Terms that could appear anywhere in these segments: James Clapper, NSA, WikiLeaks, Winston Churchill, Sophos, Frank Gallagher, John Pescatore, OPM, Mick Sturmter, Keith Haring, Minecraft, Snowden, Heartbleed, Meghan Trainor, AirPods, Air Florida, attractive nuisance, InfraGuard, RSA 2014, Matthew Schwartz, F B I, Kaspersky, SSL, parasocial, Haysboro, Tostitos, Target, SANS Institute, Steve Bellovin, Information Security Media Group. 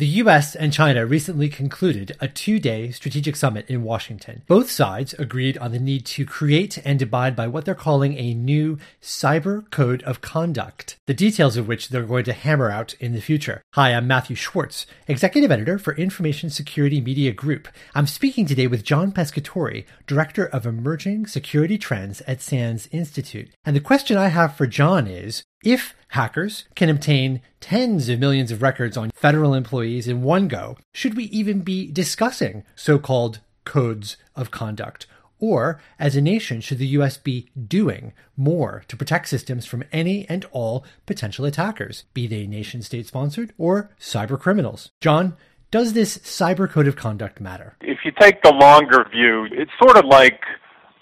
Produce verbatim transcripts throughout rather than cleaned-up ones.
The U S and China recently concluded a two-day strategic summit in Washington. Both sides agreed on the need to create and abide by what they're calling a new cyber code of conduct, the details of which they're going to hammer out in the future. Hi, I'm Matthew Schwartz, Executive Editor for Information Security Media Group. I'm speaking today with John Pescatore, Director of Emerging Security Trends at SANS Institute. And the question I have for John is, if hackers can obtain tens of millions of records on federal employees in one go, should we even be discussing so-called codes of conduct? Or, as a nation, should the U S be doing more to protect systems from any and all potential attackers, be they nation-state-sponsored or cyber criminals? John, does this cyber code of conduct matter? If you take the longer view, it's sort of like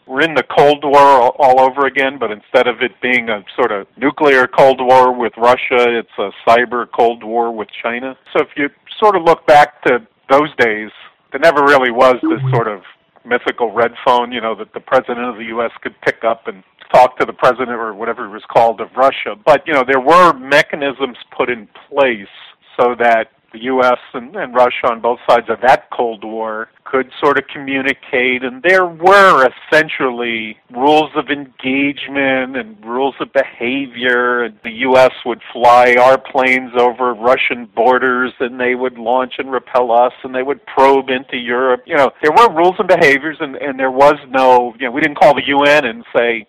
we're in the Cold War all over again, but instead of it being a sort of nuclear Cold War with Russia, it's a cyber Cold War with China. So if you sort of look back to those days, there never really was this sort of mythical red phone, you know, that the president of the U S could pick up and talk to the president or whatever it was called of Russia. But, you know, there were mechanisms put in place so that the U S and, and Russia on both sides of that Cold War could sort of communicate, and there were essentially rules of engagement and rules of behavior. The U S would fly our planes over Russian borders, and they would launch and repel us, and they would probe into Europe. You know, there were rules and behaviors, and, and there was no, you know, we didn't call the U N and say,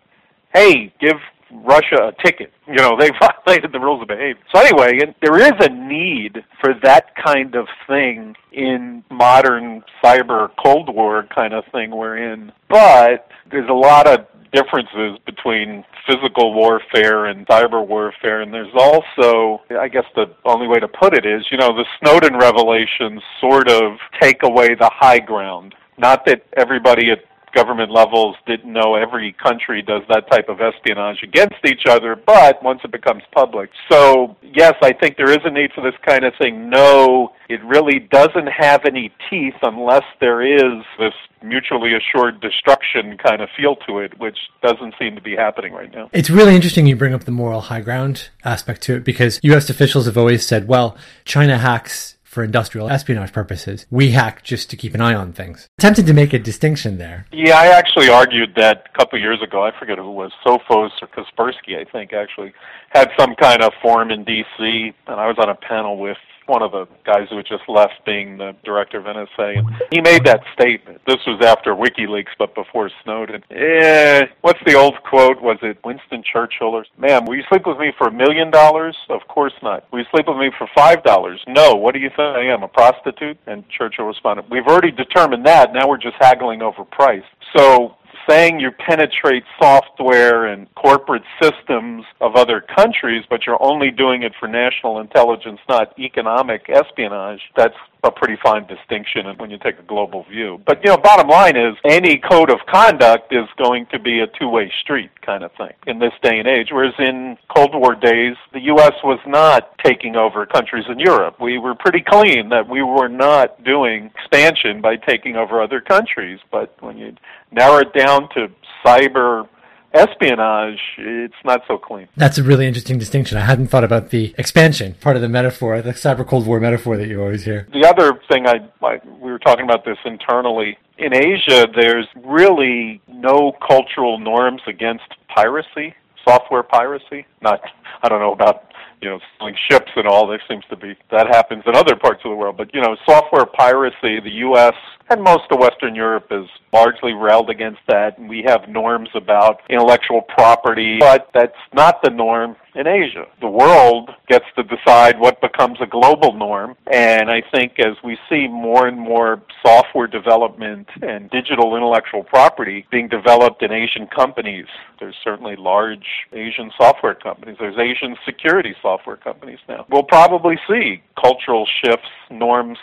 hey, give Russia a ticket. You know, they violated the rules of behavior. So anyway, and there is a need for that kind of thing in modern cyber Cold War kind of thing we're in. But there's a lot of differences between physical warfare and cyber warfare, and there's also, I guess the only way to put it is, you know, the Snowden revelations sort of take away the high ground. Not that everybody at government levels didn't know every country does that type of espionage against each other, but once it becomes public. So, yes, I think there is a need for this kind of thing. No, it really doesn't have any teeth unless there is this mutually assured destruction kind of feel to it, which doesn't seem to be happening right now. It's really interesting you bring up the moral high ground aspect to it, because U S officials have always said, well, China hacks for industrial espionage purposes. We hack just to keep an eye on things. Attempted to make a distinction there. Yeah, I actually argued that a couple of years ago. I forget who it was, Sophos or Kaspersky, I think, actually, had some kind of forum in D C, and I was on a panel with one of the guys who had just left being the director of N S A. And he made that statement. This was after WikiLeaks, but before Snowden. Eh, what's the old quote? Was it Winston Churchill? Or, ma'am, will you sleep with me for a million dollars? Of course not. Will you sleep with me for five dollars? No. What do you think? I am a prostitute? And Churchill responded, we've already determined that. Now we're just haggling over price. So saying you penetrate software and corporate systems of other countries, but you're only doing it for national intelligence, not economic espionage, that's a pretty fine distinction when you take a global view. But, you know, bottom line is any code of conduct is going to be a two-way street kind of thing in this day and age, whereas in Cold War days, the U S was not taking over countries in Europe. We were pretty clean that we were not doing expansion by taking over other countries. But when you narrow it down to cyber espionage, it's not so clean. That's a really interesting distinction. I hadn't thought about the expansion part of the metaphor, the cyber Cold War metaphor that you always hear. The other thing, I, I we were talking about this internally. In Asia, there's really no cultural norms against piracy, software piracy. Not, I don't know about, you know, selling ships and all. There seems to be, that happens in other parts of the world. But, you know, software piracy, the U S and most of Western Europe is largely railed against that. And we have norms about intellectual property, but that's not the norm in Asia. The world gets to decide what becomes a global norm. And I think as we see more and more software development and digital intellectual property being developed in Asian companies, there's certainly large Asian software companies. There's Asian security software companies now. We'll probably see cultural shifts, norms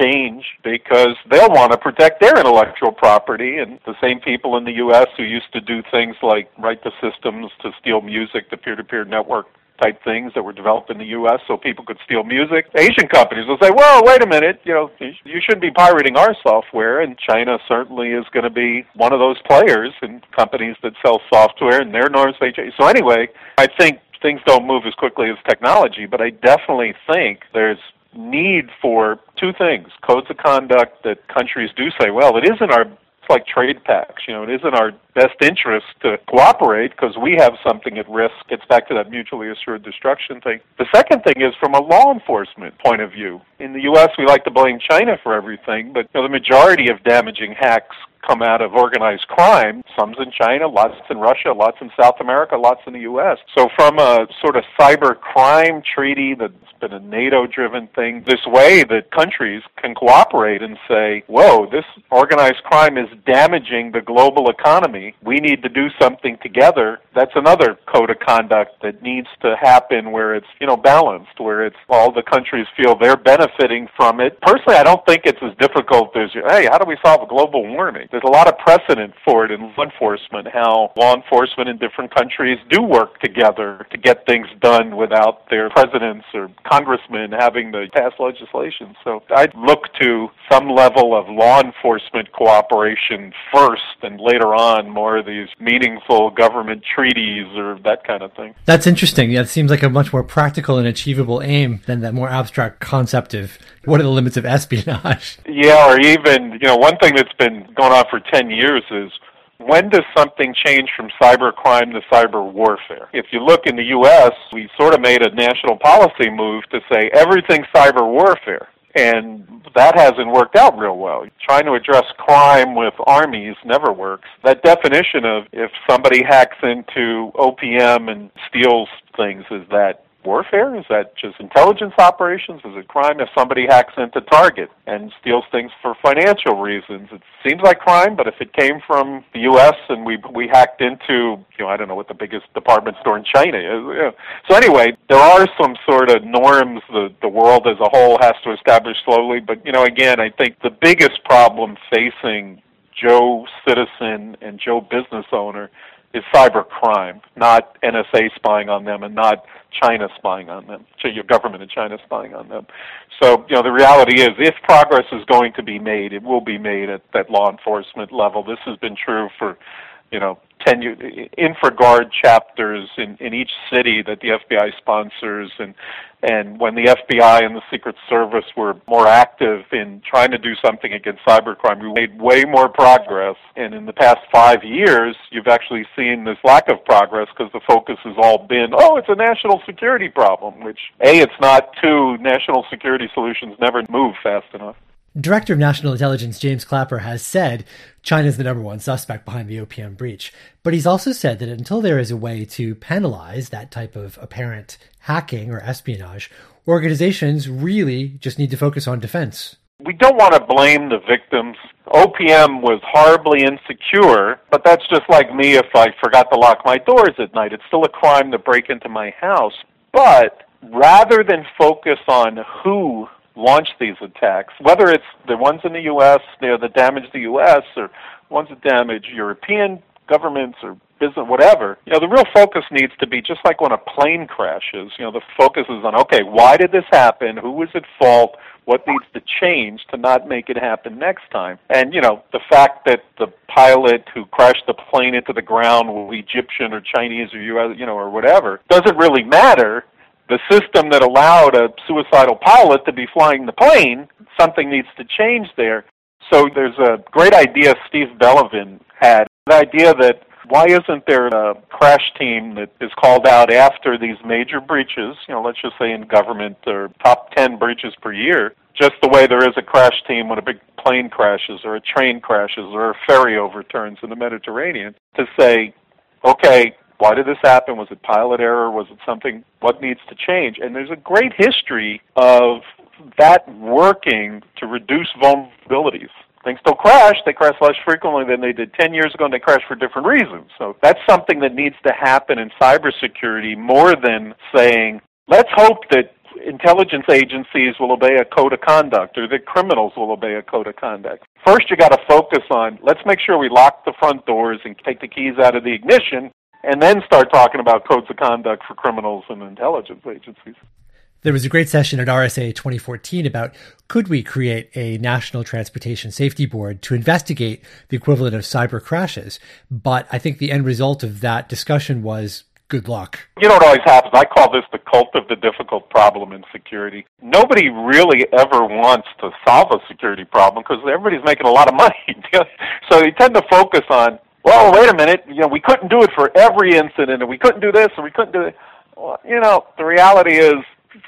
change, because they'll want to protect their intellectual property, and the same people in the U S who used to do things like write the systems to steal music, the peer-to-peer network type things that were developed in the U S so people could steal music. Asian companies will say, well, wait a minute, you know, you shouldn't be pirating our software, and China certainly is going to be one of those players in companies that sell software, and their norms they change. So anyway, I think things don't move as quickly as technology, but I definitely think there's need for two things: codes of conduct that countries do say, well, it isn't our, it's like trade pacts, you know, it isn't our best interest to cooperate because we have something at risk. Gets back to that mutually assured destruction thing. The second thing is from a law enforcement point of view. In the U S, we like to blame China for everything, but you know, the majority of damaging hacks come out of organized crime. Some's in China, lots in Russia, lots in South America, lots in the U S. So from a sort of cyber crime treaty that's been a NATO-driven thing, this way that countries can cooperate and say, whoa, this organized crime is damaging the global economy. We need to do something together. That's another code of conduct that needs to happen where it's, you know, balanced, where it's all the countries feel they're benefiting from it. Personally, I don't think it's as difficult as, hey, how do we solve global warming? There's a lot of precedent for it in law enforcement, how law enforcement in different countries do work together to get things done without their presidents or congressmen having to pass legislation. So I'd look to some level of law enforcement cooperation first, and later on more of these meaningful government treaties or that kind of thing. That's interesting. Yeah, it seems like a much more practical and achievable aim than that more abstract concept of what are the limits of espionage. Yeah, or even, you know, one thing that's been going on for ten years is, when does something change from cybercrime to cyber warfare? If you look in the U S, we sort of made a national policy move to say everything's cyber warfare, and that hasn't worked out real well. Trying to address crime with armies never works. That definition of if somebody hacks into O P M and steals things, is that warfare? Is that just intelligence operations? Is it crime? If somebody hacks into Target and steals things for financial reasons, it seems like crime, but if it came from the U S and we we hacked into, you know, I don't know what the biggest department store in China is. So anyway, there are some sort of norms the, the world as a whole has to establish slowly, but, you know, again, I think the biggest problem facing Joe citizen and Joe business owner is cybercrime, not N S A spying on them and not China spying on them, so your government and China spying on them. So, you know, the reality is if progress is going to be made, it will be made at that law enforcement level. This has been true for, you know, ten years, InfraGuard chapters in, in each city that the F B I sponsors, and and when the F B I and the Secret Service were more active in trying to do something against cybercrime, we made way more progress. And in the past five years, you've actually seen this lack of progress because the focus has all been, oh, it's a national security problem, which, A, it's not, two, national security solutions never move fast enough. Director of National Intelligence James Clapper has said China's the number one suspect behind the O P M breach, but he's also said that until there is a way to penalize that type of apparent hacking or espionage, organizations really just need to focus on defense. We don't want to blame the victims. O P M was horribly insecure, but that's just like me if I forgot to lock my doors at night. It's still a crime to break into my house. But rather than focus on who launch these attacks, whether it's the ones in the U S, you know, that damage the U S, or ones that damage European governments or business, whatever, you know, the real focus needs to be just like when a plane crashes. You know, the focus is on, okay, why did this happen? Who was at fault? What needs to change to not make it happen next time? And, you know, the fact that the pilot who crashed the plane into the ground was Egyptian or Chinese or U S, you know, or whatever, doesn't really matter. The system that allowed a suicidal pilot to be flying the plane, something needs to change there. So there's a great idea Steve Bellovin had, the idea that why isn't there a crash team that is called out after these major breaches, you know, let's just say in government or top ten breaches per year, just the way there is a crash team when a big plane crashes or a train crashes or a ferry overturns in the Mediterranean, to say, okay, why did this happen? Was it pilot error? Was it something? What needs to change? And there's a great history of that working to reduce vulnerabilities. Things still crash. They crash less frequently than they did ten years ago, and they crash for different reasons. So that's something that needs to happen in cybersecurity more than saying, let's hope that intelligence agencies will obey a code of conduct or that criminals will obey a code of conduct. First, you got to focus on, let's make sure we lock the front doors and take the keys out of the ignition, and then start talking about codes of conduct for criminals and intelligence agencies. There was a great session at R S A twenty fourteen about, could we create a national transportation safety board to investigate the equivalent of cyber crashes? But I think the end result of that discussion was, Good luck. You know what always happens? I call this the cult of the difficult problem in security. Nobody really ever wants to solve a security problem because everybody's making a lot of money. So they tend to focus on, well, wait a minute, you know, we couldn't do it for every incident, and we couldn't do this, and we couldn't do it. Well, you know, the reality is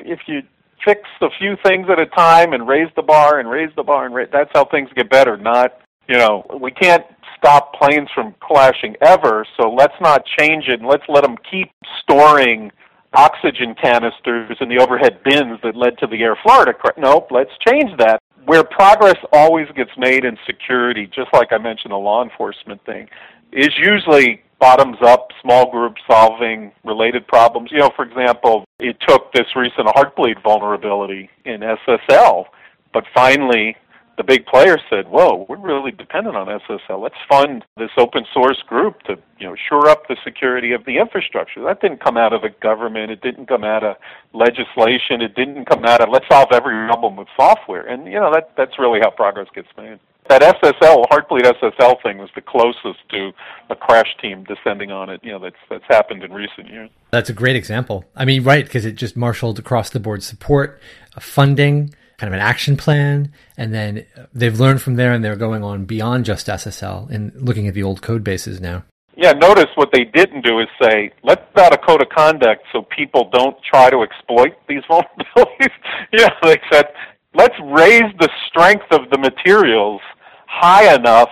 if you fix a few things at a time and raise the bar and raise the bar, and ra- that's how things get better, not, you know, we can't stop planes from clashing ever, so let's not change it, and let's let them keep storing oxygen canisters in the overhead bins that led to the Air Florida crash. Nope, let's change that. Where progress always gets made in security, just like I mentioned the law enforcement thing, is usually bottoms-up, small group solving related problems. You know, for example, it took this recent Heartbleed vulnerability in S S L, but finally the big player said, whoa, we're really dependent on S S L. Let's fund this open source group to, you know, shore up the security of the infrastructure. That didn't come out of the government. It didn't come out of legislation. It didn't come out of let's solve every problem with software. And, you know, that that's really how progress gets made. That S S L, Heartbleed S S L thing was the closest to a crash team descending on it. You know, that's that's happened in recent years. That's a great example. I mean, right, because it just marshaled across the board support, funding, kind of an action plan, and then they've learned from there, and they're going on beyond just S S L and looking at the old code bases now. Yeah, notice what they didn't do is say, let's set a code of conduct so people don't try to exploit these vulnerabilities. Yeah, they said, let's raise the strength of the materials high enough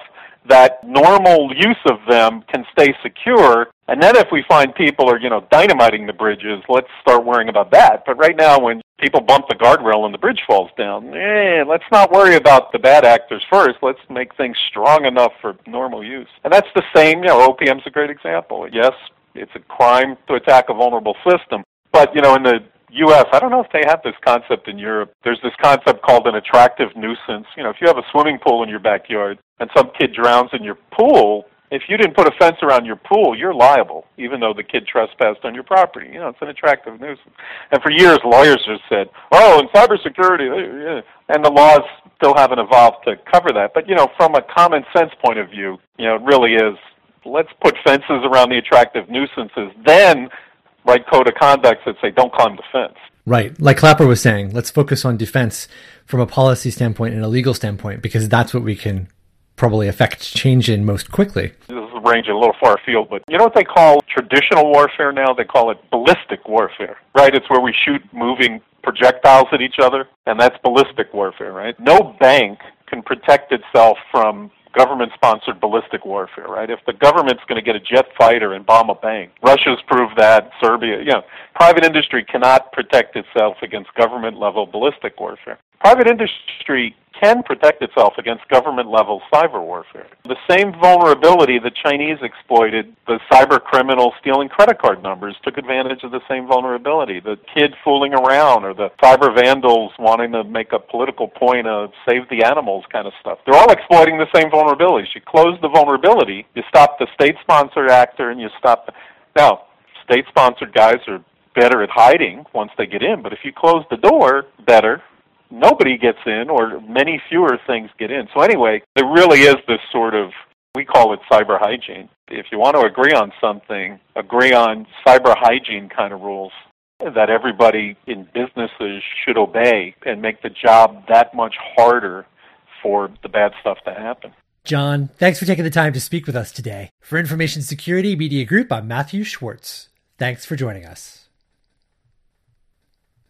that normal use of them can stay secure, and then if we find people are, you know, dynamiting the bridges, let's start worrying about that. But right now, when people bump the guardrail and the bridge falls down, eh, let's not worry about the bad actors first. Let's make things strong enough for normal use. And that's the same, you know, O P M's a great example. Yes, it's a crime to attack a vulnerable system, but, you know, in the U S, I don't know if they have this concept in Europe. There's this concept called an attractive nuisance. You know, if you have a swimming pool in your backyard and some kid drowns in your pool, if you didn't put a fence around your pool, you're liable, even though the kid trespassed on your property. You know, it's an attractive nuisance. And for years, lawyers have said, oh, in cybersecurity, and the laws still haven't evolved to cover that. But, you know, from a common sense point of view, you know, it really is, let's put fences around the attractive nuisances, then write code of conduct that say don't climb the fence. Right. Like Clapper was saying, let's focus on defense from a policy standpoint and a legal standpoint, because that's what we can probably affect change in most quickly. This is ranging a little far afield, but you know what they call traditional warfare now? They call it ballistic warfare, right? It's where we shoot moving projectiles at each other, and that's ballistic warfare, right? No bank can protect itself from government-sponsored ballistic warfare, right? If the government's going to get a jet fighter and bomb a bank, Russia's proved that, Serbia, you know, private industry cannot protect itself against government-level ballistic warfare. Private industry can protect itself against government-level cyber warfare. The same vulnerability the Chinese exploited, the cyber criminal stealing credit card numbers took advantage of the same vulnerability. The kid fooling around or the cyber vandals wanting to make a political point of save the animals kind of stuff. They're all exploiting the same vulnerabilities. You close the vulnerability, you stop the state-sponsored actor, and you stop the... Now, state-sponsored guys are better at hiding once they get in, but if you close the door better, nobody gets in, or many fewer things get in. So anyway, there really is this sort of, we call it cyber hygiene. If you want to agree on something, agree on cyber hygiene kind of rules that everybody in businesses should obey and make the job that much harder for the bad stuff to happen. John, thanks for taking the time to speak with us today. For Information Security Media Group, I'm Matthew Schwartz. Thanks for joining us.